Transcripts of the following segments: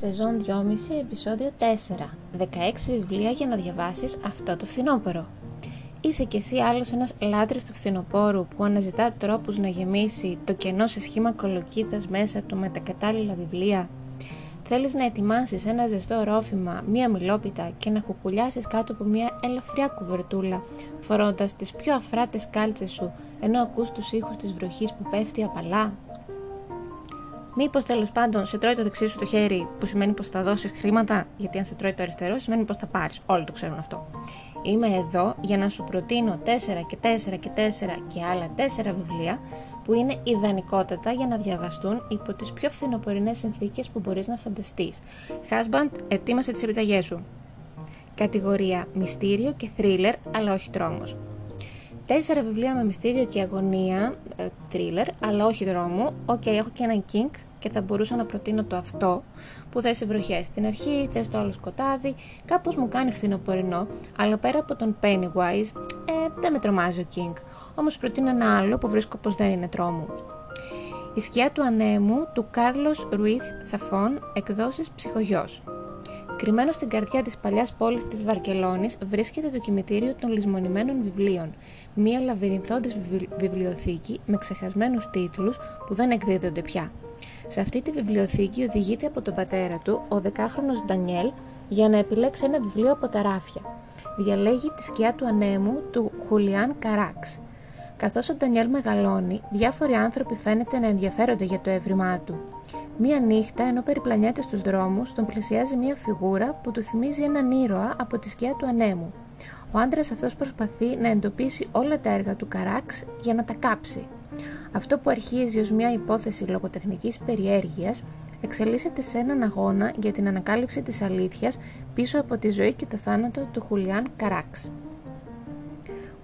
Σεζόν 2,5, επεισόδιο 4. 16 βιβλία για να διαβάσεις αυτό το φθινόπωρο. Είσαι κι εσύ άλλος ένας λάτρης του φθινοπόρου που αναζητά τρόπους να γεμίσει το κενό σε σχήμα κολοκύθας μέσα του με τα κατάλληλα βιβλία. Θέλεις να ετοιμάσεις ένα ζεστό ρόφημα, μία μιλόπιτα και να χουχουλιάσεις κάτω από μία ελαφριά κουβερτούλα, φορώντας τις πιο αφράτες κάλτσες σου, ενώ ακούς τους ήχους της βροχής που πέφτει απαλά. Μήπως τέλος πάντων σε τρώει το δεξί σου το χέρι, που σημαίνει πως θα δώσεις χρήματα, γιατί αν σε τρώει το αριστερό σημαίνει πως θα πάρεις. Όλοι το ξέρουν αυτό. Είμαι εδώ για να σου προτείνω 4 και 4 και 4 και άλλα 4 βιβλία που είναι ιδανικότατα για να διαβαστούν υπό τις πιο φθινοπορεινές συνθήκες που μπορείς να φανταστείς. Husband, ετοίμασε τις επιταγές σου. Κατηγορία μυστήριο και θρίλερ, αλλά όχι τρόμος. 4 βιβλία με μυστήριο και αγωνία, thriller, αλλά όχι δρόμο. Οκ, έχω και έναν kink και θα μπορούσα να προτείνω το αυτό που θες βροχές στην αρχή, θες το άλλο σκοτάδι, κάπως μου κάνει φθινοπορεινό, αλλά πέρα από τον Pennywise δεν με τρομάζει ο kink. Όμως προτείνω ένα άλλο που βρίσκω πως δεν είναι τρόμο. Η σκιά του ανέμου του Carlo Ruiz Zafón, εκδόσεις Ψυχογιός. Κρυμμένο στην καρδιά της παλιάς πόλης της Βαρκελώνης βρίσκεται το κημητήριο των λησμονημένων βιβλίων, μία λαβυρινθώδης βιβλιοθήκη με ξεχασμένους τίτλους που δεν εκδίδονται πια. Σε αυτή τη βιβλιοθήκη οδηγείται από τον πατέρα του, ο 10χρονος Ντανιέλ, για να επιλέξει ένα βιβλίο από τα ράφια. Διαλέγει τη σκιά του ανέμου του Χουλιάν Καράξ. Καθώς ο Ντανιέλ μεγαλώνει, διάφοροι άνθρωποι φαίνεται να ενδιαφέρονται για το έβριμά του. Μία νύχτα, ενώ περιπλανιέται στους δρόμους, τον πλησιάζει μία φιγούρα που του θυμίζει έναν ήρωα από τη σκιά του ανέμου. Ο άντρας αυτός προσπαθεί να εντοπίσει όλα τα έργα του Καράξ για να τα κάψει. Αυτό που αρχίζει ως μία υπόθεση λογοτεχνικής περιέργειας, εξελίσσεται σε έναν αγώνα για την ανακάλυψη της αλήθειας πίσω από τη ζωή και το θάνατο του Χουλιάν Καράξ.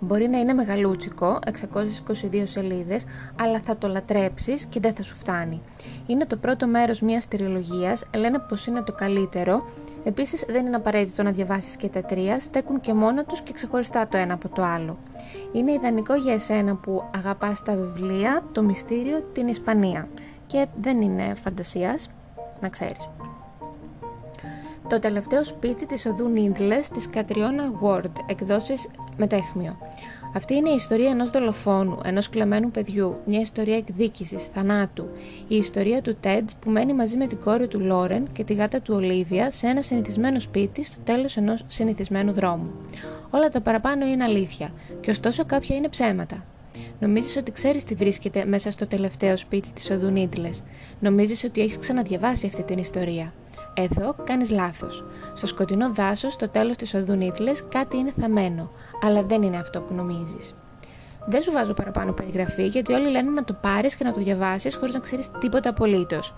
Μπορεί να είναι μεγαλούτσικο, 622 σελίδες, αλλά θα το λατρέψεις και δεν θα σου φτάνει. Είναι το πρώτο μέρος μιας τριλογίας, λένε πως είναι το καλύτερο. Επίσης δεν είναι απαραίτητο να διαβάσεις και τα τρία, στέκουν και μόνα τους και ξεχωριστά το ένα από το άλλο. Είναι ιδανικό για εσένα που αγαπάς τα βιβλία, το μυστήριο, την Ισπανία. Και δεν είναι φαντασίας, να ξέρεις. Το τελευταίο σπίτι της οδού Νίντλες της Κατριώνα Γουόρντ, εκδόσεις Μετέχμιο. Αυτή είναι η ιστορία ενός δολοφόνου, ενός κλεμμένου παιδιού, μια ιστορία εκδίκησης, θανάτου. Η ιστορία του Τέντ που μένει μαζί με την κόρη του Λόρεν και τη γάτα του Ολίβια σε ένα συνηθισμένο σπίτι στο τέλος ενός συνηθισμένου δρόμου. Όλα τα παραπάνω είναι αλήθεια, και ωστόσο κάποια είναι ψέματα. Νομίζεις ότι ξέρεις τι βρίσκεται μέσα στο τελευταίο σπίτι της οδού Νίντλες. Νομίζεις ότι έχεις ξαναδιαβάσει αυτή την ιστορία. Εδώ κάνεις λάθος. Στο σκοτεινό δάσος, στο τέλος της οδού Νίντλες, κάτι είναι θαμμένο, αλλά δεν είναι αυτό που νομίζεις. Δεν σου βάζω παραπάνω περιγραφή, γιατί όλοι λένε να το πάρεις και να το διαβάσεις χωρίς να ξέρεις τίποτα απολύτως.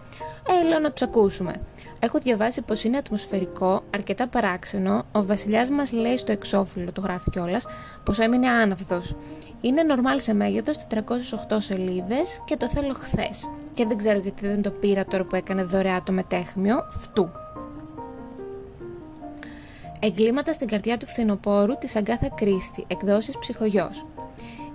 Λέω να τους ακούσουμε. Έχω διαβάσει πως είναι ατμοσφαιρικό, αρκετά παράξενο. Ο βασιλιάς μας λέει στο εξώφυλλο, το γράφει κιόλας, πως έμεινε άναυδος. Είναι νορμάλ σε μέγεθος, 408 σελίδες και το θέλω χθες. Και δεν ξέρω γιατί δεν το πήρα τώρα που έκανε δωρεά το μετέχμιο, φτού. Εγκλήματα στην καρδιά του φθινοπόρου της Αγκάθα Κρίστη, εκδόσεις Ψυχογιός.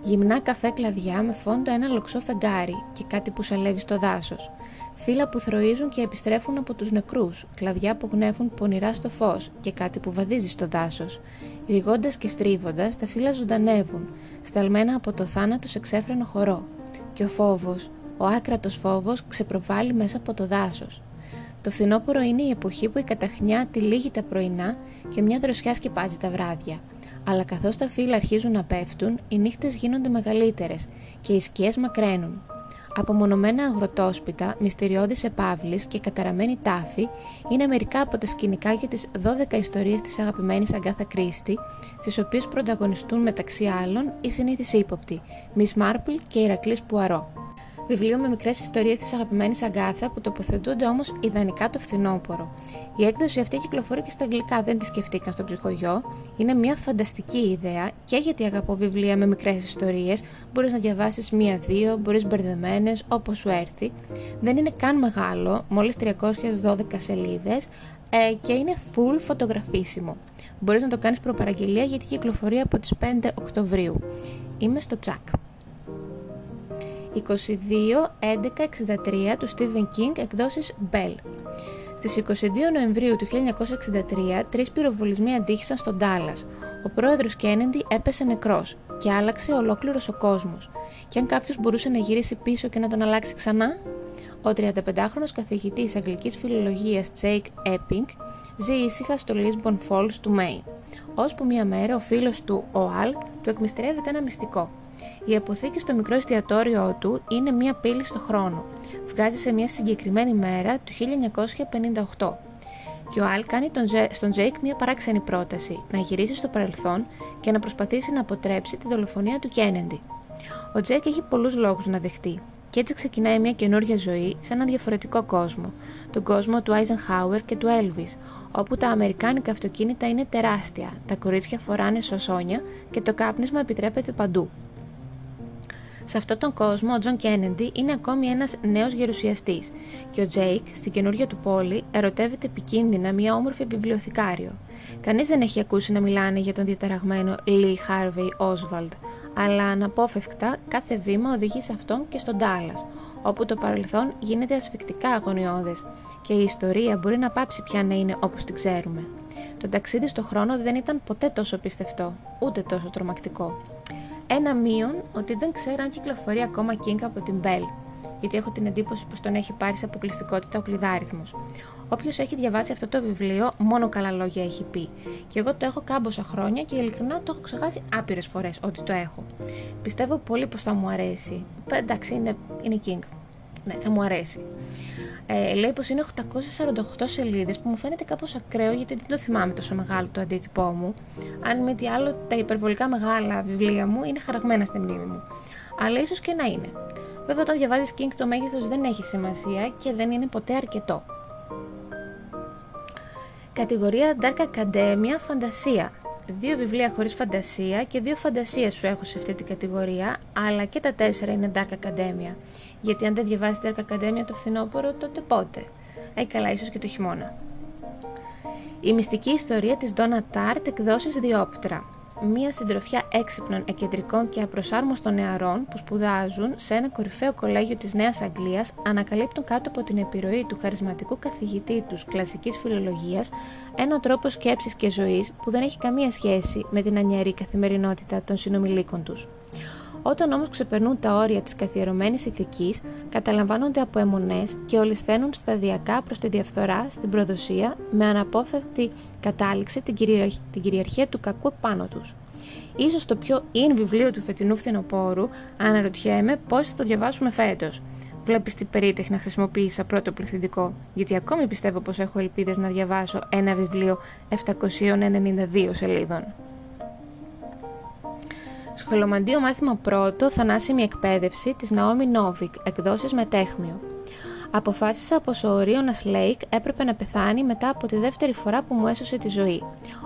Γυμνά καφέ κλαδιά με φόντο ένα λοξό φεγγάρι και κάτι που σαλεύει στο δάσος. Φύλλα που θροίζουν και επιστρέφουν από τους νεκρούς, κλαδιά που γνέφουν πονηρά στο φως και κάτι που βαδίζει στο δάσος. Ριγώντας και στρίβοντας, τα φύλλα ζωντανεύουν, σταλμένα από το θάνατο σε ξέφρενο χορό. Και ο φόβος, ο άκρατος φόβος, ξεπροβάλλει μέσα από το δάσος. Το φθινόπωρο είναι η εποχή που η καταχνιά τυλίγει τα πρωινά και μια δροσιά σκεπάζει τα βράδια. Αλλά καθώς τα φύλλα αρχίζουν να πέφτουν, οι νύχτες γίνονται μεγαλύτερες και οι σκιές μακραίνουν. Απομονωμένα αγροτόσπιτα, μυστηριώδεις επαύλεις και καταραμένοι τάφοι είναι μερικά από τα σκηνικά για τις 12 ιστορίες της αγαπημένης Αγκάθα Κρίστη, στις οποίες πρωταγωνιστούν μεταξύ άλλων οι συνήθεις ύποπτοι, Μις Μάρπλ και Ηρακλής Πουαρό. βιβλίο με μικρές ιστορίες της αγαπημένης Αγκάθα που τοποθετούνται όμως ιδανικά το φθινόπωρο. Η έκδοση αυτή κυκλοφορεί και στα αγγλικά, δεν τη σκεφτήκα στο ψυχογιό. Είναι μια φανταστική ιδέα και γιατί αγαπώ βιβλία με μικρές ιστορίες, μπορείς να διαβάσεις μία-δύο, μπορείς μπερδεμένες, όπως σου έρθει. Δεν είναι καν μεγάλο, μόλις 312 σελίδες και είναι full φωτογραφίσιμο. Μπορείς να το κάνεις προπαραγγελία γιατί κυκλοφορεί από τις 5 Οκτωβρίου. Είμαι στο τσακ. 22-11-63 του Stephen King, εκδόσεις Bell. Στις 22 Νοεμβρίου του 1963, 3 πυροβολισμοί αντίχησαν στον Ντάλλας. Ο πρόεδρος Κέννεντι έπεσε νεκρός και άλλαξε ολόκληρος ο κόσμος. Και αν κάποιος μπορούσε να γυρίσει πίσω και να τον αλλάξει ξανά? Ο 35χρονος καθηγητής αγγλικής φιλολογίας Τζέικ Έπινγκ ζει ήσυχα στο Lisbon Falls του Μέη, ώσπου μια μέρα ο φίλος του, ο Αλ, του εκμυστηρεύεται ένα μυστικό. Η αποθήκη στο μικρό εστιατόριό του είναι μια πύλη στο χρόνο. Βγάζει σε μια συγκεκριμένη μέρα του 1958. Και ο Αλ κάνει στον Τζέικ μια παράξενη πρόταση, να γυρίσει στο παρελθόν και να προσπαθήσει να αποτρέψει τη δολοφονία του Κέννεντι. Ο Τζέικ έχει πολλούς λόγους να δεχτεί. Και έτσι ξεκινάει μια καινούργια ζωή σε έναν διαφορετικό κόσμο, τον κόσμο του Eisenhower και του Elvis, όπου τα αμερικάνικα αυτοκίνητα είναι τεράστια, τα κορίτσια φοράνε σωσόνια και το κάπνισμα επιτρέπεται παντού. Σε αυτόν τον κόσμο ο Τζον Κέννεντι είναι ακόμη ένας νέος γερουσιαστής και ο Τζέικ στην καινούργια του πόλη ερωτεύεται επικίνδυνα μια όμορφη βιβλιοθηκάριο. Κανείς δεν έχει ακούσει να μιλάνε για τον διαταραγμένο Lee Harvey Oswald, αλλά αναπόφευκτα κάθε βήμα οδηγεί σε αυτόν και στον Ντάλλας, όπου το παρελθόν γίνεται ασφυκτικά αγωνιώδες και η ιστορία μπορεί να πάψει πια να είναι όπως την ξέρουμε. Το ταξίδι στο χρόνο δεν ήταν ποτέ τόσο πιστευτό, ούτε τόσο τρομακτικό. Ένα μείον ότι δεν ξέρω αν κυκλοφορεί ακόμα King από την Bell, γιατί έχω την εντύπωση πως τον έχει πάρει σε αποκλειστικότητα ο κλειδάριθμος. Όποιος έχει διαβάσει αυτό το βιβλίο, μόνο καλά λόγια έχει πει. Και εγώ το έχω κάμποσα χρόνια και ειλικρινά το έχω ξεχάσει άπειρες φορές ότι το έχω. Πιστεύω πολύ πως θα μου αρέσει. Εντάξει, είναι King. Ναι, θα μου αρέσει. Λέει πως είναι 848 σελίδες που μου φαίνεται κάπως ακραίο γιατί δεν το θυμάμαι τόσο μεγάλο το αντίτυπό μου. Αν μη τι άλλο, τα υπερβολικά μεγάλα βιβλία μου είναι χαραγμένα στη μνήμη μου. Αλλά ίσως και να είναι. Βέβαια, όταν διαβάζεις King, το μέγεθος δεν έχει σημασία και δεν είναι ποτέ αρκετό. Κατηγορία Dark Academia, φαντασία. 2 βιβλία χωρίς φαντασία και 2 φαντασίες σου έχω σε αυτή την κατηγορία, αλλά και τα 4 είναι Dark Academia. Γιατί αν δεν διαβάζεις Dark Academia το φθινόπωρο, τότε πότε? Καλά, ίσως και το χειμώνα. Η μυστική ιστορία της Donna Tartt, εκδόσεις Διόπτρα. Μια συντροφιά έξυπνων, εκκεντρικών και απροσάρμοστων νεαρών που σπουδάζουν σε ένα κορυφαίο κολέγιο της Νέας Αγγλίας ανακαλύπτουν κάτω από την επιρροή του χαρισματικού καθηγητή τους κλασικής φιλολογίας έναν τρόπο σκέψης και ζωής που δεν έχει καμία σχέση με την ανιαρή καθημερινότητα των συνομιλίκων τους. Όταν όμως ξεπερνούν τα όρια της καθιερωμένης ηθικής, καταλαμβάνονται από αιμονές και ολισθαίνουν σταδιακά προς τη διαφθορά, στην προδοσία, με αναπόφευκτη κατάληξη την κυριαρχία του κακού επάνω τους. Ίσως το πιο in βιβλίο του φετινού φθινοπόρου, αναρωτιέμαι πώς θα το διαβάσουμε φέτος. Βλέπεις τι περίτεχνα χρησιμοποίησα πρώτο πληθυντικό, γιατί ακόμη πιστεύω πως έχω ελπίδες να διαβάσω ένα βιβλίο 792 σελίδων. Σχολομαντίο μάθημα πρώτο, θανάσιμη εκπαίδευση της Ναόμι Νόβικ, εκδόσεις Μετέχμιο. Αποφάσισα πως ο Ορίωνας Λέικ έπρεπε να πεθάνει μετά από τη δεύτερη φορά που μου έσωσε τη ζωή.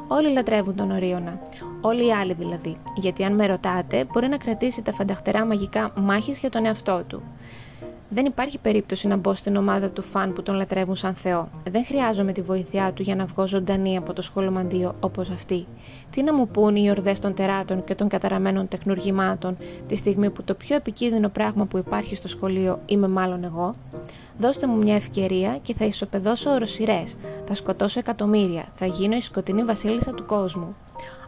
Όλοι λατρεύουν τον Ορίωνα. Όλοι οι άλλοι δηλαδή. Γιατί αν με ρωτάτε, μπορεί να κρατήσει τα φανταχτερά μαγικά μάχης για τον εαυτό του. Δεν υπάρχει περίπτωση να μπω στην ομάδα του φαν που τον λατρεύουν σαν Θεό. Δεν χρειάζομαι τη βοήθειά του για να βγω ζωντανή από το σχολομαντίο όπως αυτή. Τι να μου πούν οι ορδές των τεράτων και των καταραμένων τεχνουργημάτων, τη στιγμή που το πιο επικίνδυνο πράγμα που υπάρχει στο σχολείο είμαι μάλλον εγώ. Δώστε μου μια ευκαιρία και θα ισοπεδώσω οροσειρές, θα σκοτώσω εκατομμύρια, θα γίνω η σκοτεινή βασίλισσα του κόσμου.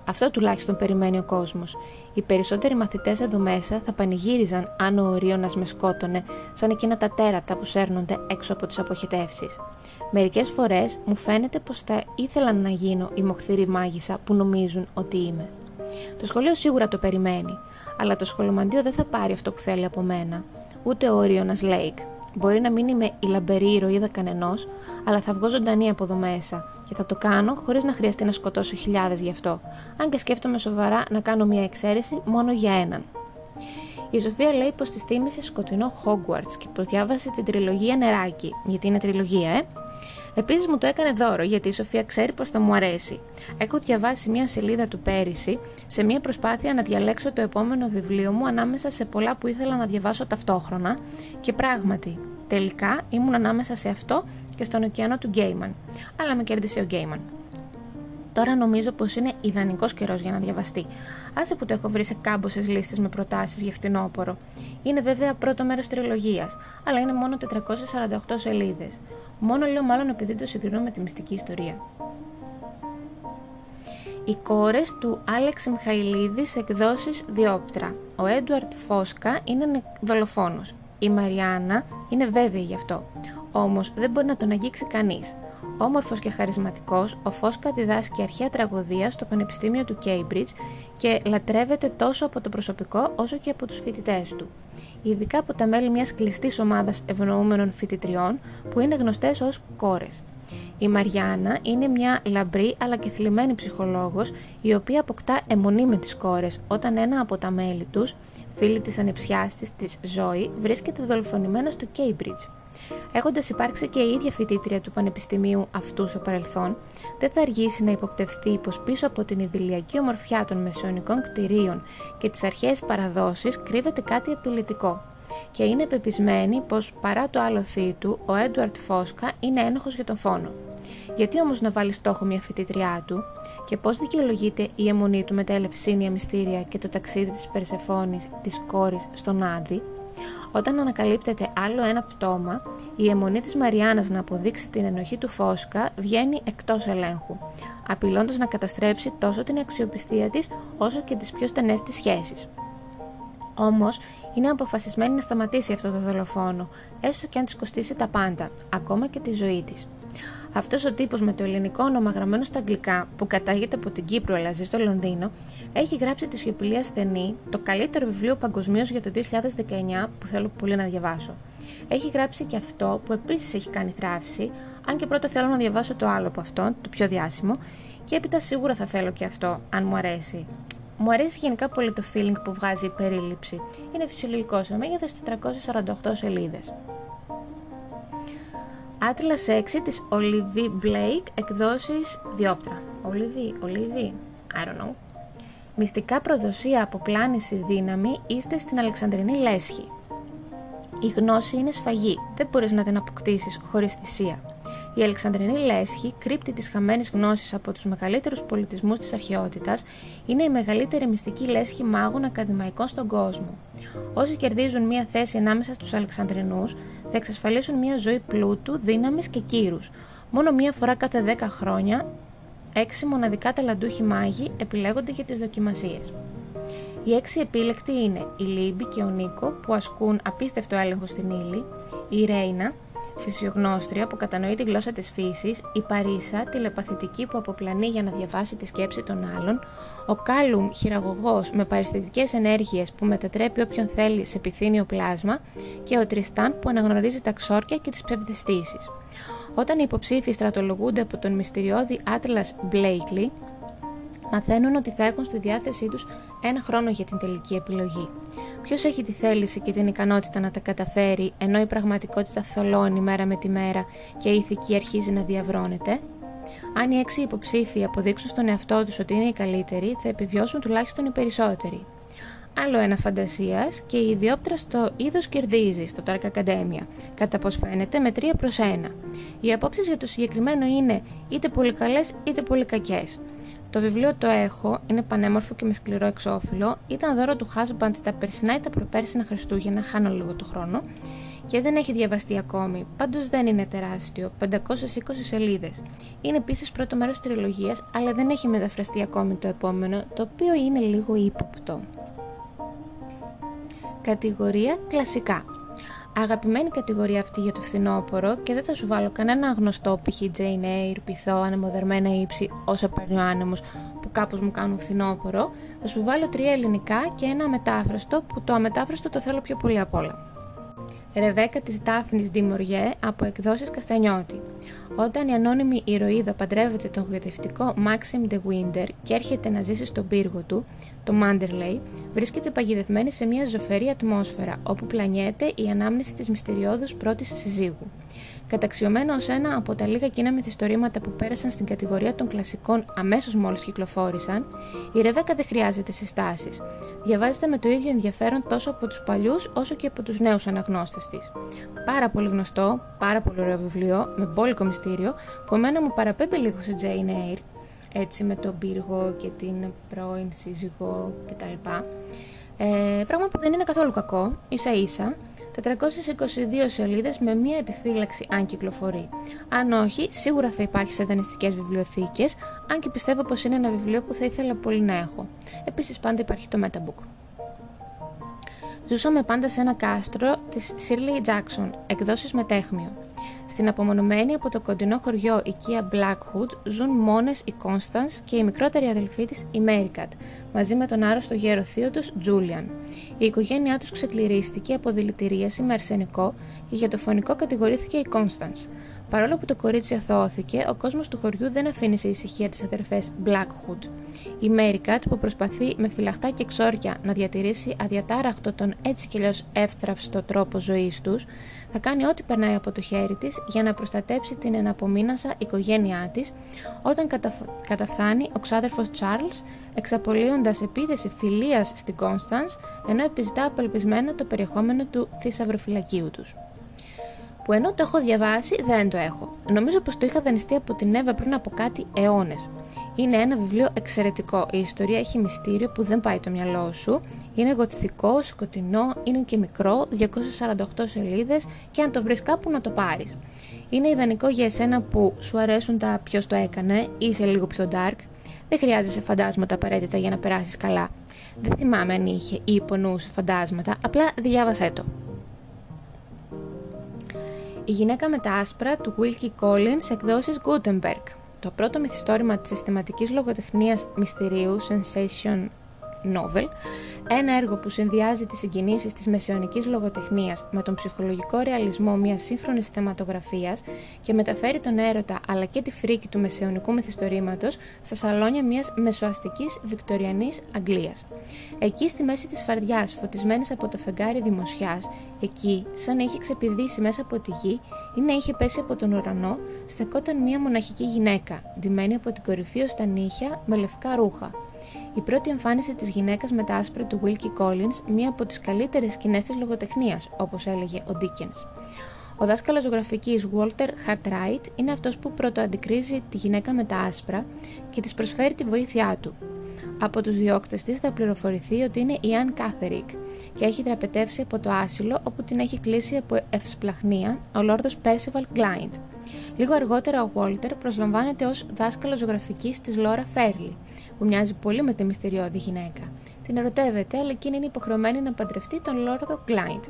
Αυτό τουλάχιστον περιμένει ο κόσμος. Οι περισσότεροι μαθητές εδώ μέσα θα πανηγύριζαν αν ο Ορίωνας με σκότωνε, σαν εκείνα τα τέρατα που σέρνονται έξω από τις αποχετεύσεις. Μερικές φορές μου φαίνεται πως θα ήθελαν να γίνω η μοχθηρή μάγισσα που νομίζουν ότι είμαι. Το σχολείο σίγουρα το περιμένει, αλλά το σχολομαντίο δεν θα πάρει αυτό που θέλει από μένα, ούτε ο Ορίωνας Λέικ. Μπορεί να μην είμαι η λαμπερή ηρωίδα κανενός, αλλά θα βγω ζωντανή από εδώ μέσα και θα το κάνω χωρίς να χρειαστεί να σκοτώσω χιλιάδες γι' αυτό, αν και σκέφτομαι σοβαρά να κάνω μια εξαίρεση μόνο για έναν. Η Σοφία λέει πως της θύμισε σκοτεινό Hogwarts και προδιάβασε την τριλογία Νεράκι, γιατί είναι τριλογία, Επίσης μου το έκανε δώρο, γιατί η Σοφία ξέρει πως θα μου αρέσει. Έχω διαβάσει μια σελίδα του πέρυσι σε μια προσπάθεια να διαλέξω το επόμενο βιβλίο μου ανάμεσα σε πολλά που ήθελα να διαβάσω ταυτόχρονα και πράγματι, τελικά ήμουν ανάμεσα σε αυτό και στον ωκεανό του Γκέιμαν, αλλά με κέρδισε ο Γκέιμαν. Τώρα νομίζω πως είναι ιδανικός καιρός για να διαβαστεί. Άσε που το έχω βρει σε κάμποσες λίστες με προτάσεις για φθινόπωρο. Είναι βέβαια πρώτο μέρος τριλογίας, αλλά είναι μόνο 448 σελίδες. Μόνο λέω μάλλον επειδή το συγκρινώ με τη μυστική ιστορία. Οι κόρες του Άλεξ Μιχαηλίδη σε εκδόσεις Διόπτρα. Ο Έντουαρντ Φόσκα είναι δολοφόνος. Η Μαριάννα είναι βέβαιη γι' αυτό. Όμως δεν μπορεί να τον αγγίξει κανείς. Όμορφος και χαρισματικός, ο Φόσκα διδάσκει αρχαία τραγωδία στο Πανεπιστήμιο του Cambridge και λατρεύεται τόσο από το προσωπικό όσο και από τους φοιτητές του. Ειδικά από τα μέλη μιας κλειστής ομάδας ευνοούμενων φοιτητριών που είναι γνωστές ως κόρες. Η Μαριάννα είναι μια λαμπρή αλλά και θλιμμένη ψυχολόγος η οποία αποκτά αιμονή με τις κόρες όταν ένα από τα μέλη τους, φίλη της ανεψιάστης της Ζωή, βρίσκεται δολοφονημένο στο Cambridge. Έχοντας υπάρξει και η ίδια φοιτήτρια του Πανεπιστημίου αυτού στο παρελθόν, δεν θα αργήσει να υποπτευθεί πως πίσω από την ιδελλιακή ομορφιά των μεσαιωνικών κτηρίων και τις αρχαίες παραδόσεις κρύβεται κάτι απειλητικό. Και είναι πεπισμένη πως παρά το άλοθή του, ο Έντουαρντ Φόσκα είναι ένοχος για τον φόνο. Γιατί όμως να βάλει στόχο μια φοιτήτριά του, και πώς δικαιολογείται η αιμονή του με τα ελευσίνια μυστήρια και το ταξίδι της Περσεφόνης, της κόρης, στον Άδη. Όταν ανακαλύπτεται άλλο ένα πτώμα, η αιμονή της Μαριάννας να αποδείξει την ενοχή του Φόσκα βγαίνει εκτός ελέγχου, απειλώντας να καταστρέψει τόσο την αξιοπιστία της όσο και τις πιο στενές της σχέσεις. Όμως, είναι αποφασισμένη να σταματήσει αυτό το δολοφόνο, έστω και αν της κοστίσει τα πάντα, ακόμα και τη ζωή της. Αυτός ο τύπος με το ελληνικό όνομα γραμμένο στα αγγλικά, που κατάγεται από την Κύπρο αλλά ζει στο Λονδίνο, έχει γράψει τη σιωπηλή ασθενή, το καλύτερο βιβλίο παγκοσμίως για το 2019 που θέλω πολύ να διαβάσω. Έχει γράψει και αυτό που επίσης έχει κάνει θράψη, αν και πρώτα θέλω να διαβάσω το άλλο από αυτό, το πιο διάσημο, και έπειτα σίγουρα θα θέλω και αυτό, αν μου αρέσει. Μου αρέσει γενικά πολύ το feeling που βγάζει η περίληψη. Είναι φυσιολογικό σε μέγεθος 448 σελίδες. Atlas 6 της Olivie Blake, εκδόσεις Διόπτρα. Olivie, I don't know. Μυστικά προδοσία από πλάνηση δύναμη, είστε στην Αλεξανδρινή Λέσχη. Η γνώση είναι σφαγή, δεν μπορείς να την αποκτήσεις χωρίς θυσία. Η Αλεξανδρινή Λέσχη, κρύπτη της χαμένης γνώσης από τους μεγαλύτερους πολιτισμούς της αρχαιότητας, είναι η μεγαλύτερη μυστική λέσχη μάγων ακαδημαϊκών στον κόσμο. Όσοι κερδίζουν μία θέση ανάμεσα στους Αλεξανδρινούς, θα εξασφαλίσουν μία ζωή πλούτου, δύναμης και κύρους. Μόνο μία φορά κάθε 10 χρόνια, 6 μοναδικά ταλαντούχοι μάγοι επιλέγονται για τις δοκιμασίες. Οι 6 επίλεκτοι είναι η Λίμπη και ο Νίκο, που ασκούν απίστευτο έλεγχο στην ύλη, η Ρέινα, φυσιογνώστρια που κατανοεί τη γλώσσα της φύσης, η Παρίσα, τηλεπαθητική που αποπλανεί για να διαβάσει τη σκέψη των άλλων, ο Κάλουμ, χειραγωγός με παραισθητικές ενέργειες που μετατρέπει όποιον θέλει σε πυθύνιο πλάσμα, και ο Τριστάν που αναγνωρίζει τα ξόρκια και τις ψευδεστήσεις. Όταν οι υποψήφοι στρατολογούνται από τον μυστηριώδη Άτλας Μπλέικλι, μαθαίνουν ότι θα έχουν στη διάθεσή τους ένα χρόνο για την τελική επιλογή. Ποιος έχει τη θέληση και την ικανότητα να τα καταφέρει, ενώ η πραγματικότητα θολώνει μέρα με τη μέρα και η ηθική αρχίζει να διαβρώνεται. Αν οι 6 υποψήφοι αποδείξουν στον εαυτό τους ότι είναι οι καλύτεροι, θα επιβιώσουν τουλάχιστον οι περισσότεροι. Άλλο ένα φαντασίας, και η Ιδιόπτρα στο είδος κερδίζει στο Dark Academia, κατά πως φαίνεται με 3-1. Οι απόψεις για το συγκεκριμένο είναι είτε πολύ καλές είτε πολύ κακές. Το βιβλίο το έχω, είναι πανέμορφο και με σκληρό εξώφυλλο, ήταν δώρο του husband τα περσινά ή τα προπέρσινα Χριστούγεννα, χάνω λίγο το χρόνο, και δεν έχει διαβαστεί ακόμη, πάντως δεν είναι τεράστιο, 520 σελίδες. Είναι επίσης πρώτο μέρος τριλογίας, αλλά δεν έχει μεταφραστεί ακόμη το επόμενο, το οποίο είναι λίγο ύποπτο. Κατηγορία κλασικά. Αγαπημένη κατηγορία αυτή για το φθινόπωρο, και δεν θα σου βάλω κανένα γνωστό, π.χ. Jane Eyre, πυθό, ανεμοδερμένα ύψη, όσα παίρνει ο άνεμος, που κάπως μου κάνουν φθινόπωρο. Θα σου βάλω 3 ελληνικά και ένα αμετάφραστο, που το αμετάφραστο το θέλω πιο πολύ απ' όλα. Ρεβέκα της Δάφνης Ντι Μοριέ από εκδόσεις Καστανιώτη. Όταν η ανώνυμη ηρωίδα παντρεύεται τον γοητευτικό Maxim de Winter και έρχεται να ζήσει στον πύργο του, το Manderley, βρίσκεται παγιδευμένη σε μια ζωφερή ατμόσφαιρα όπου πλανιέται η ανάμνηση της μυστηριώδους πρώτης συζύγου. Καταξιωμένο ως ένα από τα λίγα κοινά μυθιστορήματα που πέρασαν στην κατηγορία των κλασικών αμέσως μόλις κυκλοφόρησαν, η Ρεβέκα δεν χρειάζεται συστάσεις. Διαβάζεται με το ίδιο ενδιαφέρον τόσο από τους παλιούς όσο και από τους νέους αναγνώστες της. Πάρα πολύ γνωστό, πάρα πολύ ωραίο βιβλίο, με μπόλικο μυστήριο, που εμένα μου παραπέμπει λίγο σε Jane Eyre, έτσι με τον πύργο και την πρώην σύζυγο κτλ. Πράγμα που δεν είναι καθόλου κακό, ίσα ίσα. 422 σελίδες με μία επιφύλαξη αν κυκλοφορεί. Αν όχι, σίγουρα θα υπάρχει σε δανειστικές βιβλιοθήκες, αν και πιστεύω πως είναι ένα βιβλίο που θα ήθελα πολύ να έχω. Επίσης πάντα υπάρχει το Metabook. Ζούσαμε πάντα σε ένα κάστρο της Shirley Jackson, εκδόσεις με τέχμιο. Στην απομονωμένη από το κοντινό χωριό οικία Blackwood ζουν μόνες η Constance και η μικρότερη αδελφή της η Merricat, μαζί με τον άρρωστο γέρο θείο τους Julian. Η οικογένειά τους ξεκληρίστηκε από δηλητηρίαση με αρσενικό και για το φονικό κατηγορήθηκε η Constance. Παρόλο που το κορίτσι αθωώθηκε, ο κόσμος του χωριού δεν αφήνει σε ησυχία τις αδερφές Blackwood. Η Merricat, που προσπαθεί με φυλαχτά και ξόρκια να διατηρήσει αδιατάραχτο τον έτσι κι αλλιώς εύθραυστο τρόπο ζωής τους, θα κάνει ό,τι περνάει από το χέρι της για να προστατέψει την εναπομείνασα οικογένειά της, όταν καταφθάνει ο ξάδερφος Charles, εξαπολύοντας επίθεση φιλίας στην Constance, ενώ επιζητά απελπισμένα το περιεχόμενο του θησαυροφυλακίου τους. Που ενώ το έχω διαβάσει, δεν το έχω. Νομίζω πως το είχα δανειστεί από την Εύα πριν από κάτι αιώνες. Είναι ένα βιβλίο εξαιρετικό. Η ιστορία έχει μυστήριο που δεν πάει το μυαλό σου. Είναι γοτθικό, σκοτεινό, είναι και μικρό, 248 σελίδες και αν το βρεις κάπου να το πάρεις. Είναι ιδανικό για εσένα που σου αρέσουν τα ποιος το έκανε, είσαι λίγο πιο dark. Δεν χρειάζεσαι φαντάσματα απαραίτητα για να περάσεις καλά. Δεν θυμάμαι αν είχε ή υπονοούσε φαντάσματα, απλά διάβασέ το. Η γυναίκα με τα άσπρα του Wilkie Collins, εκδόσεις Gutenberg. Το πρώτο μυθιστόρημα της συστηματικής λογοτεχνίας μυστηρίου sensation novel, ένα έργο που συνδυάζει τις συγκινήσεις της μεσαιωνικής λογοτεχνίας με τον ψυχολογικό ρεαλισμό μιας σύγχρονης θεματογραφίας και μεταφέρει τον έρωτα αλλά και τη φρίκη του μεσαιωνικού μυθιστορήματος στα σαλόνια μιας μεσοαστικής βικτοριανής Αγγλίας. Εκεί στη μέση της φαρδιάς, φωτισμένης από το φεγγάρι δημοσιάς, εκεί, σαν να είχε ξεπηδήσει μέσα από τη γη ή να είχε πέσει από τον ουρανό, στεκόταν μια μοναχική γυναίκα, ντυμένη από την κορυφή ως τα νύχια με λευκά ρούχα. Η πρώτη εμφάνιση της γυναίκας με τα άσπρα του Wilkie Collins, μία από τις καλύτερες σκηνές της λογοτεχνίας, όπως έλεγε ο Dickens. Ο δάσκαλος ζωγραφικής Walter Hartwright είναι αυτός που πρωτοαντικρίζει τη γυναίκα με τα άσπρα και της προσφέρει τη βοήθειά του. Από τους διώκτες της θα πληροφορηθεί ότι είναι η Αν Κάθερικ και έχει δραπετεύσει από το άσυλο όπου την έχει κλείσει από ευσπλαχνία ο Λόρδος Percival Clyde. Λίγο αργότερα ο Walter προσλαμβάνεται ως δάσκαλος ζωγραφικής της Λόρα Φέρλι, που μοιάζει πολύ με τη μυστηριώδη γυναίκα. Την ερωτεύεται, αλλά εκείνη είναι υποχρεωμένη να παντρευτεί τον Λόρδο Κλάιντ.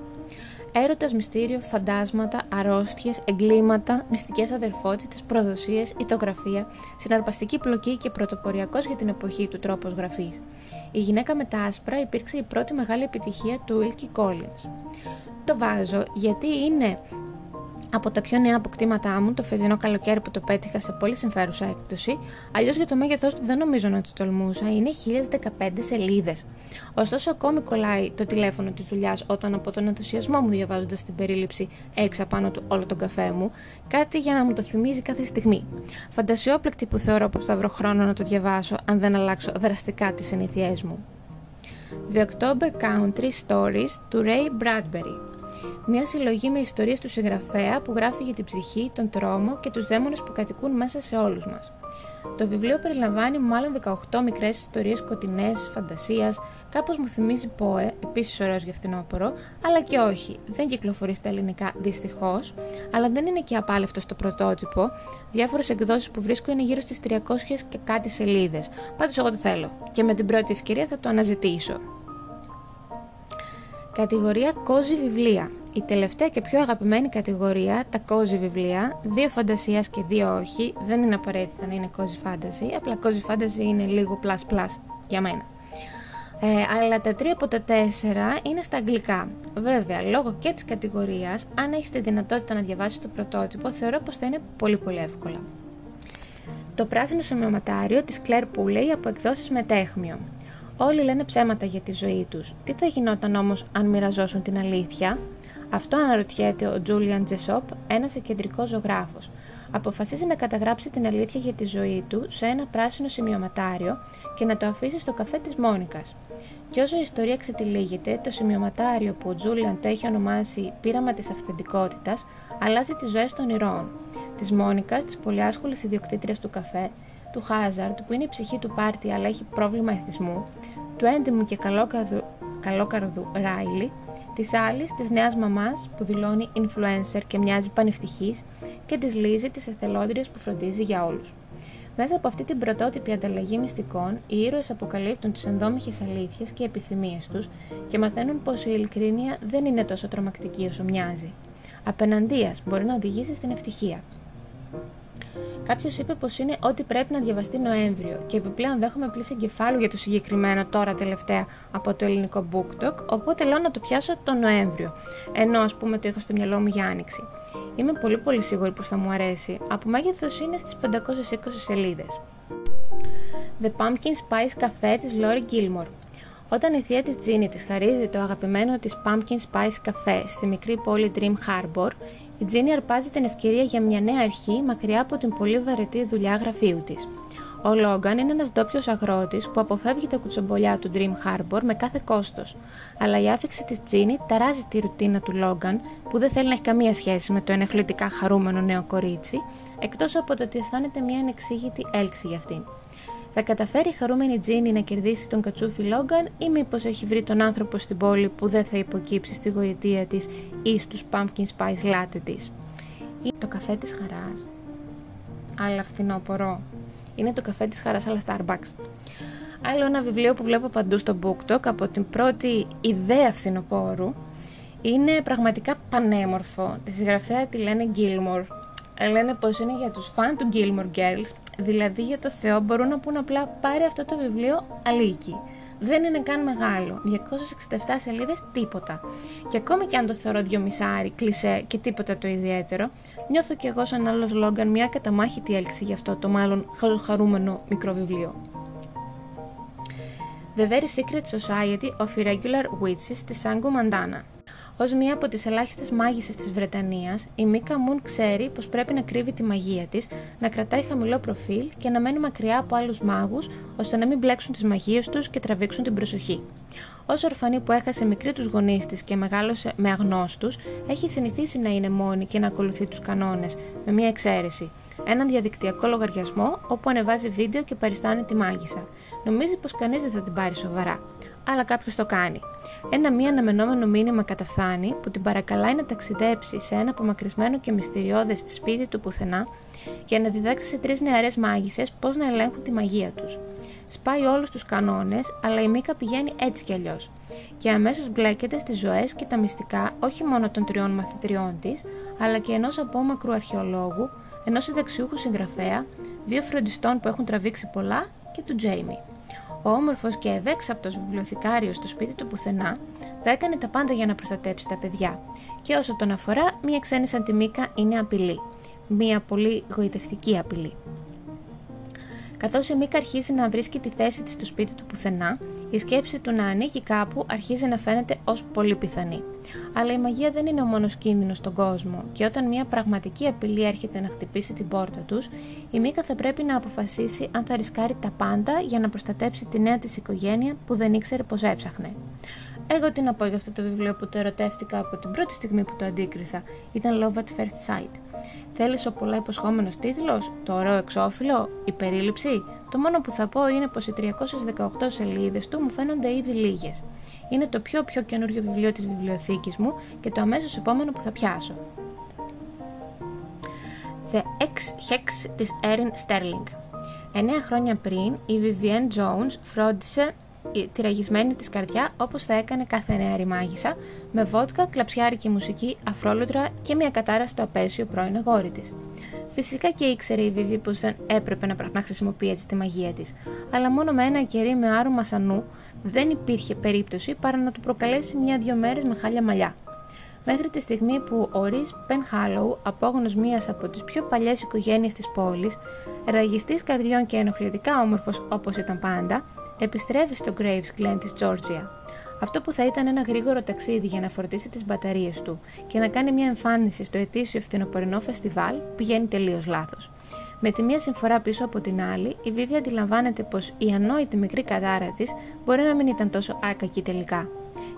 Έρωτας, μυστήριο, φαντάσματα, αρρώστιες, εγκλήματα, μυστικές αδερφότητες, προδοσίες, ηθογραφία, συναρπαστική πλοκή και πρωτοποριακός για την εποχή του τρόπος γραφής. Η γυναίκα με τα άσπρα υπήρξε η πρώτη μεγάλη επιτυχία του Wilkie Collins. Το βάζω γιατί είναι από τα πιο νέα αποκτήματά μου το φετινό καλοκαίρι που το πέτυχα σε πολύ συμφέρουσα έκπτωση, αλλιώς για το μέγεθός του δεν νομίζω να το τολμούσα, είναι 1015 σελίδες. Ωστόσο, ακόμη κολλάει το τηλέφωνο της δουλειάς όταν από τον ενθουσιασμό μου διαβάζοντας την περίληψη έξα πάνω του όλο τον καφέ μου, κάτι για να μου το θυμίζει κάθε στιγμή. Φαντασιόπληκτη που θεωρώ πως θα βρω χρόνο να το διαβάσω αν δεν αλλάξω δραστικά τις συνήθειές μου. The October Country Stories του Ray Bradbury. Μια συλλογή με ιστορίες του συγγραφέα που γράφει για την ψυχή, τον τρόμο και τους δαίμονες που κατοικούν μέσα σε όλους μας. Το βιβλίο περιλαμβάνει μάλλον 18 μικρές ιστορίες σκοτεινές, φαντασίας, κάπως μου θυμίζει Πόε, επίσης ωραίος για φθινόπωρο, αλλά και όχι, δεν κυκλοφορεί στα ελληνικά δυστυχώς, αλλά δεν είναι και απάλευτο στο πρωτότυπο. Διάφορες εκδόσεις που βρίσκω είναι γύρω στις 300 και κάτι σελίδες. Πάντως εγώ το θέλω και με την πρώτη ευκαιρία θα το αναζητήσω. Κατηγορία κόζι βιβλία. Η τελευταία και πιο αγαπημένη κατηγορία, τα κόζι βιβλία, δύο φαντασίας και δύο όχι, δεν είναι απαραίτητα να είναι κόζι φάνταση, απλά κόζι φάνταση είναι λίγο πλας πλας για μένα. αλλά τα 3 από τα 4 είναι στα αγγλικά. Βέβαια, λόγω και της κατηγορίας, αν έχεις τη δυνατότητα να διαβάσεις το πρωτότυπο, θεωρώ πως θα είναι πολύ πολύ εύκολα. Το πράσινο σημειωματάριο της Κλέρ Πούλεϊ από εκδόσεις Μετέχμιο. Όλοι λένε ψέματα για τη ζωή τους. Τι θα γινόταν όμως αν μοιραζόσουν την αλήθεια? Αυτό αναρωτιέται ο Τζούλιαν Τζεσόπ, ένας κεντρικός ζωγράφος. Αποφασίζει να καταγράψει την αλήθεια για τη ζωή του σε ένα πράσινο σημειωματάριο και να το αφήσει στο καφέ της Μόνικας. Και όσο η ιστορία ξετυλίγεται, το σημειωματάριο που ο Τζούλιαν το έχει ονομάσει «Πείραμα της αυθεντικότητας» αλλάζει τις ζωές των ηρώων. Της Μόνικας, της πολυάσχολης ιδιοκτήτριας του καφέ, του Χάζαρτ που είναι η ψυχή του πάρτι αλλά έχει πρόβλημα εθισμού, του έντιμου και καλόκαρδου Ράιλι, της Άλλης, της νέας μαμάς που δηλώνει influencer και μοιάζει πανευτυχής και της Λίζη, της εθελόντριας που φροντίζει για όλους. Μέσα από αυτή την πρωτότυπη ανταλλαγή μυστικών, οι ήρωες αποκαλύπτουν τις ενδόμηχες αλήθειες και επιθυμίες τους και μαθαίνουν πως η ειλικρίνεια δεν είναι τόσο τρομακτική όσο μοιάζει. Απεναντίας μπορεί να οδηγήσει στην ευτυχία. Κάποιος είπε πως είναι ό,τι πρέπει να διαβαστεί Νοέμβριο και επιπλέον δέχομαι πλήση εγκεφάλου για το συγκεκριμένο τώρα τελευταία από το ελληνικό BookTok, οπότε λέω να το πιάσω τον Νοέμβριο, ενώ ας πούμε το είχα στο μυαλό μου για Άνοιξη. Είμαι πολύ πολύ σίγουρη πως θα μου αρέσει, από μέγεθος είναι στις 520 σελίδες. The Pumpkin Spice Cafe της Lori Gilmore. Όταν η θεία της Ginny της χαρίζει το αγαπημένο της Pumpkin Spice Cafe στη μικρή πόλη Dream Harbor, η Ginny αρπάζει την ευκαιρία για μια νέα αρχή μακριά από την πολύ βαρετή δουλειά γραφείου της. Ο Logan είναι ένας ντόπιος αγρότης που αποφεύγει τα κουτσομπολιά του Dream Harbor με κάθε κόστος, αλλά η άφηξη της Ginny ταράζει τη ρουτίνα του Logan που δεν θέλει να έχει καμία σχέση με το ενοχλητικά χαρούμενο νέο κορίτσι, εκτός από το ότι αισθάνεται μια ανεξήγητη έλξη για αυτήν. Θα καταφέρει η χαρούμενη Ginny να κερδίσει τον κατσούφι Logan ή μήπως έχει βρει τον άνθρωπο στην πόλη που δεν θα υποκύψει στη γοητεία της ή στους pumpkin spice latte της? Είναι το καφέ της χαράς, αλλά φθινόπορο. Είναι το καφέ της χαράς, αλλά Starbucks. Άλλο ένα βιβλίο που βλέπω παντού στο BookTok από την πρώτη ιδέα φθινοπόρου. Είναι πραγματικά πανέμορφο. Τη συγγραφέα τη λένε Gilmore. Λένε πως είναι για τους φαν του Gilmore Girls, δηλαδή για το Θεό μπορούν να πούν απλά πάρε αυτό το βιβλίο αλίκη. Δεν είναι καν μεγάλο, 267 σελίδες τίποτα. Και ακόμη και αν το θεωρώ 2,5 κλισέ και τίποτα το ιδιαίτερο, νιώθω κι εγώ σαν άλλος Logan μια καταμάχητη έλξη γι' αυτό το μάλλον χαρούμενο μικρό βιβλίο. The Very Secret Society of Irregular Witches της Σάγκου Μαντάνα. Ως μία από τις ελάχιστες μάγισσες της Βρετανίας, η Μίκα Μουν ξέρει πως πρέπει να κρύβει τη μαγεία της, να κρατάει χαμηλό προφίλ και να μένει μακριά από άλλους μάγους, ώστε να μην μπλέξουν τις μαγείες τους και τραβήξουν την προσοχή. Ως ορφανή που έχασε μικρή τους γονείς της και μεγάλωσε με αγνώστους, έχει συνηθίσει να είναι μόνη και να ακολουθεί τους κανόνες, με μία εξαίρεση. Έναν διαδικτυακό λογαριασμό όπου ανεβάζει βίντεο και παριστάνει τη μάγισσα. Νομίζει πως κανείς δεν θα την πάρει σοβαρά, αλλά κάποιος το κάνει. Ένα μη αναμενόμενο μήνυμα καταφθάνει που την παρακαλάει να ταξιδέψει σε ένα απομακρυσμένο και μυστηριώδες σπίτι του πουθενά για να διδάξει σε 3 νεαρές μάγισσες πώς να ελέγχουν τη μαγεία τους. Σπάει όλους τους κανόνες, αλλά η Μίκα πηγαίνει έτσι κι αλλιώς. Και αμέσως μπλέκεται στις ζωές και τα μυστικά όχι μόνο των 3 μαθητριών της, αλλά και ενός απόμακρου αρχαιολόγου, ενός συνταξιούχου συγγραφέα, 2 φροντιστών που έχουν τραβήξει πολλά και του Τζέιμι. Ο όμορφος και ευέξαπτος βιβλιοθηκάριος στο σπίτι του πουθενά θα έκανε τα πάντα για να προστατέψει τα παιδιά. Και όσο τον αφορά, μία ξένη σαν τη Μίκα είναι απειλή. Μία πολύ γοητευτική απειλή. Καθώς η Μίκα αρχίζει να βρίσκει τη θέση της στο σπίτι του πουθενά, η σκέψη του να ανήκει κάπου αρχίζει να φαίνεται ως πολύ πιθανή. Αλλά η μαγεία δεν είναι ο μόνος κίνδυνος στον κόσμο, και όταν μια πραγματική απειλή έρχεται να χτυπήσει την πόρτα τους, η Μίκα θα πρέπει να αποφασίσει αν θα ρισκάρει τα πάντα για να προστατέψει τη νέα της οικογένεια που δεν ήξερε πως έψαχνε. Εγώ τι να πω για αυτό το βιβλίο που το ερωτεύτηκα από την πρώτη στιγμή που το αντίκρισα, ήταν Love at First Sight. Θέλεις ο πολλά υποσχόμενος τίτλος, το ωραίο εξώφυλλο, η περίληψη? Το μόνο που θα πω είναι πως οι 318 σελίδες του μου φαίνονται ήδη λίγες. Είναι το πιο καινούριο βιβλίο της βιβλιοθήκης μου και το αμέσως επόμενο που θα πιάσω. The Ex-Hex της Erin Sterling. 9 χρόνια πριν, η Vivienne Jones φρόντισε τυραγισμένη της καρδιά, όπως θα έκανε κάθε νεαρή μάγισσα, με βότκα, κλαψιάρικη μουσική, αφρόλουτρα και μια κατάρα στο απέσιο πρώην αγόρι της. Φυσικά και ήξερε η Βιβί πως δεν έπρεπε να χρησιμοποιεί έτσι τη μαγεία της, αλλά μόνο με ένα κερί με άρωμα σανού δεν υπήρχε περίπτωση παρά να του προκαλέσει μια-δυο μέρες με χάλια μαλλιά. Μέχρι τη στιγμή που ο Ρις Πεν Χάλοου, απόγονος μίας από τις πιο παλιές οικογένειες της πόλης, ραγιστής καρδιών και ενοχλητικά όμορφος όπως ήταν πάντα, επιστρέφει στο Graves Glen της Τζόρτζια. Αυτό που θα ήταν ένα γρήγορο ταξίδι για να φορτίσει τις μπαταρίες του και να κάνει μια εμφάνιση στο ετήσιο φθινοπορεινό φεστιβάλ πηγαίνει τελείως λάθος. Με τη μία συμφορά πίσω από την άλλη, η Vivi αντιλαμβάνεται πως η ανόητη μικρή κατάρα της μπορεί να μην ήταν τόσο άκακη τελικά.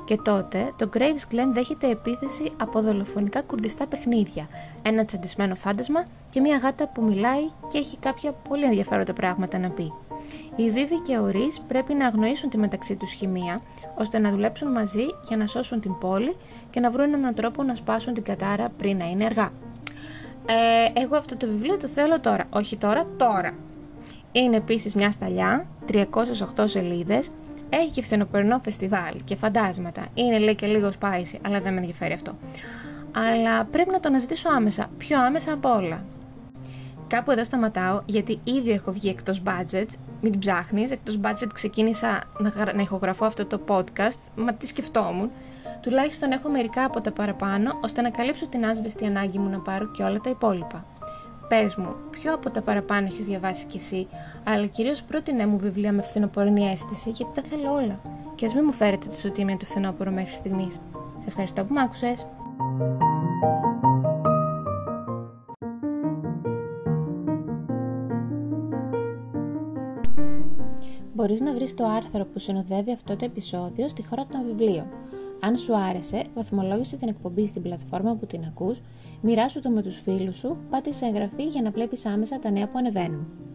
Και τότε το Graves Glen δέχεται επίθεση από δολοφονικά κουρδιστά παιχνίδια, ένα τσαντισμένο φάντασμα και μια γάτα που μιλάει και έχει κάποια πολύ ενδιαφέροντα πράγματα να πει. Η Vivi και ο Ρις πρέπει να αγνοήσουν τη μεταξύ τους χημεία, ώστε να δουλέψουν μαζί για να σώσουν την πόλη και να βρουν έναν τρόπο να σπάσουν την κατάρα πριν να είναι αργά. Εγώ αυτό το βιβλίο το θέλω τώρα, όχι τώρα. Είναι επίσης μια σταλιά, 308 σελίδες, έχει και φθινοπορεινό φεστιβάλ και φαντάσματα. Είναι λέει και λίγο spicy, αλλά δεν με ενδιαφέρει αυτό. Αλλά πρέπει να το αναζητήσω άμεσα, πιο άμεσα από όλα. Κάπου εδώ σταματάω, γιατί ήδη έχω βγει εκτός budget. Μην την ψάχνεις, εκτός budget ξεκίνησα να ηχογραφώ αυτό το podcast, μα τι σκεφτόμουν. Τουλάχιστον έχω μερικά από τα παραπάνω, ώστε να καλύψω την άσβεστη ανάγκη μου να πάρω και όλα τα υπόλοιπα. Πες μου, ποιο από τα παραπάνω έχεις διαβάσει κι εσύ, αλλά κυρίως πρότεινε μου βιβλία με φθινοπορεινή αίσθηση, γιατί τα θέλω όλα. Και ας μην μου φέρετε τη σωτήμια του φθινόπωρου μέχρι στιγμής. Σε ευχαριστώ που μ' άκουσες. Μπορείς να βρεις το άρθρο που συνοδεύει αυτό το επεισόδιο στη χώρα των βιβλίων. Αν σου άρεσε, βαθμολόγησε την εκπομπή στην πλατφόρμα που την ακούς, μοιράσου το με τους φίλους σου, πάτησε εγγραφή για να βλέπεις άμεσα τα νέα που ανεβαίνουν.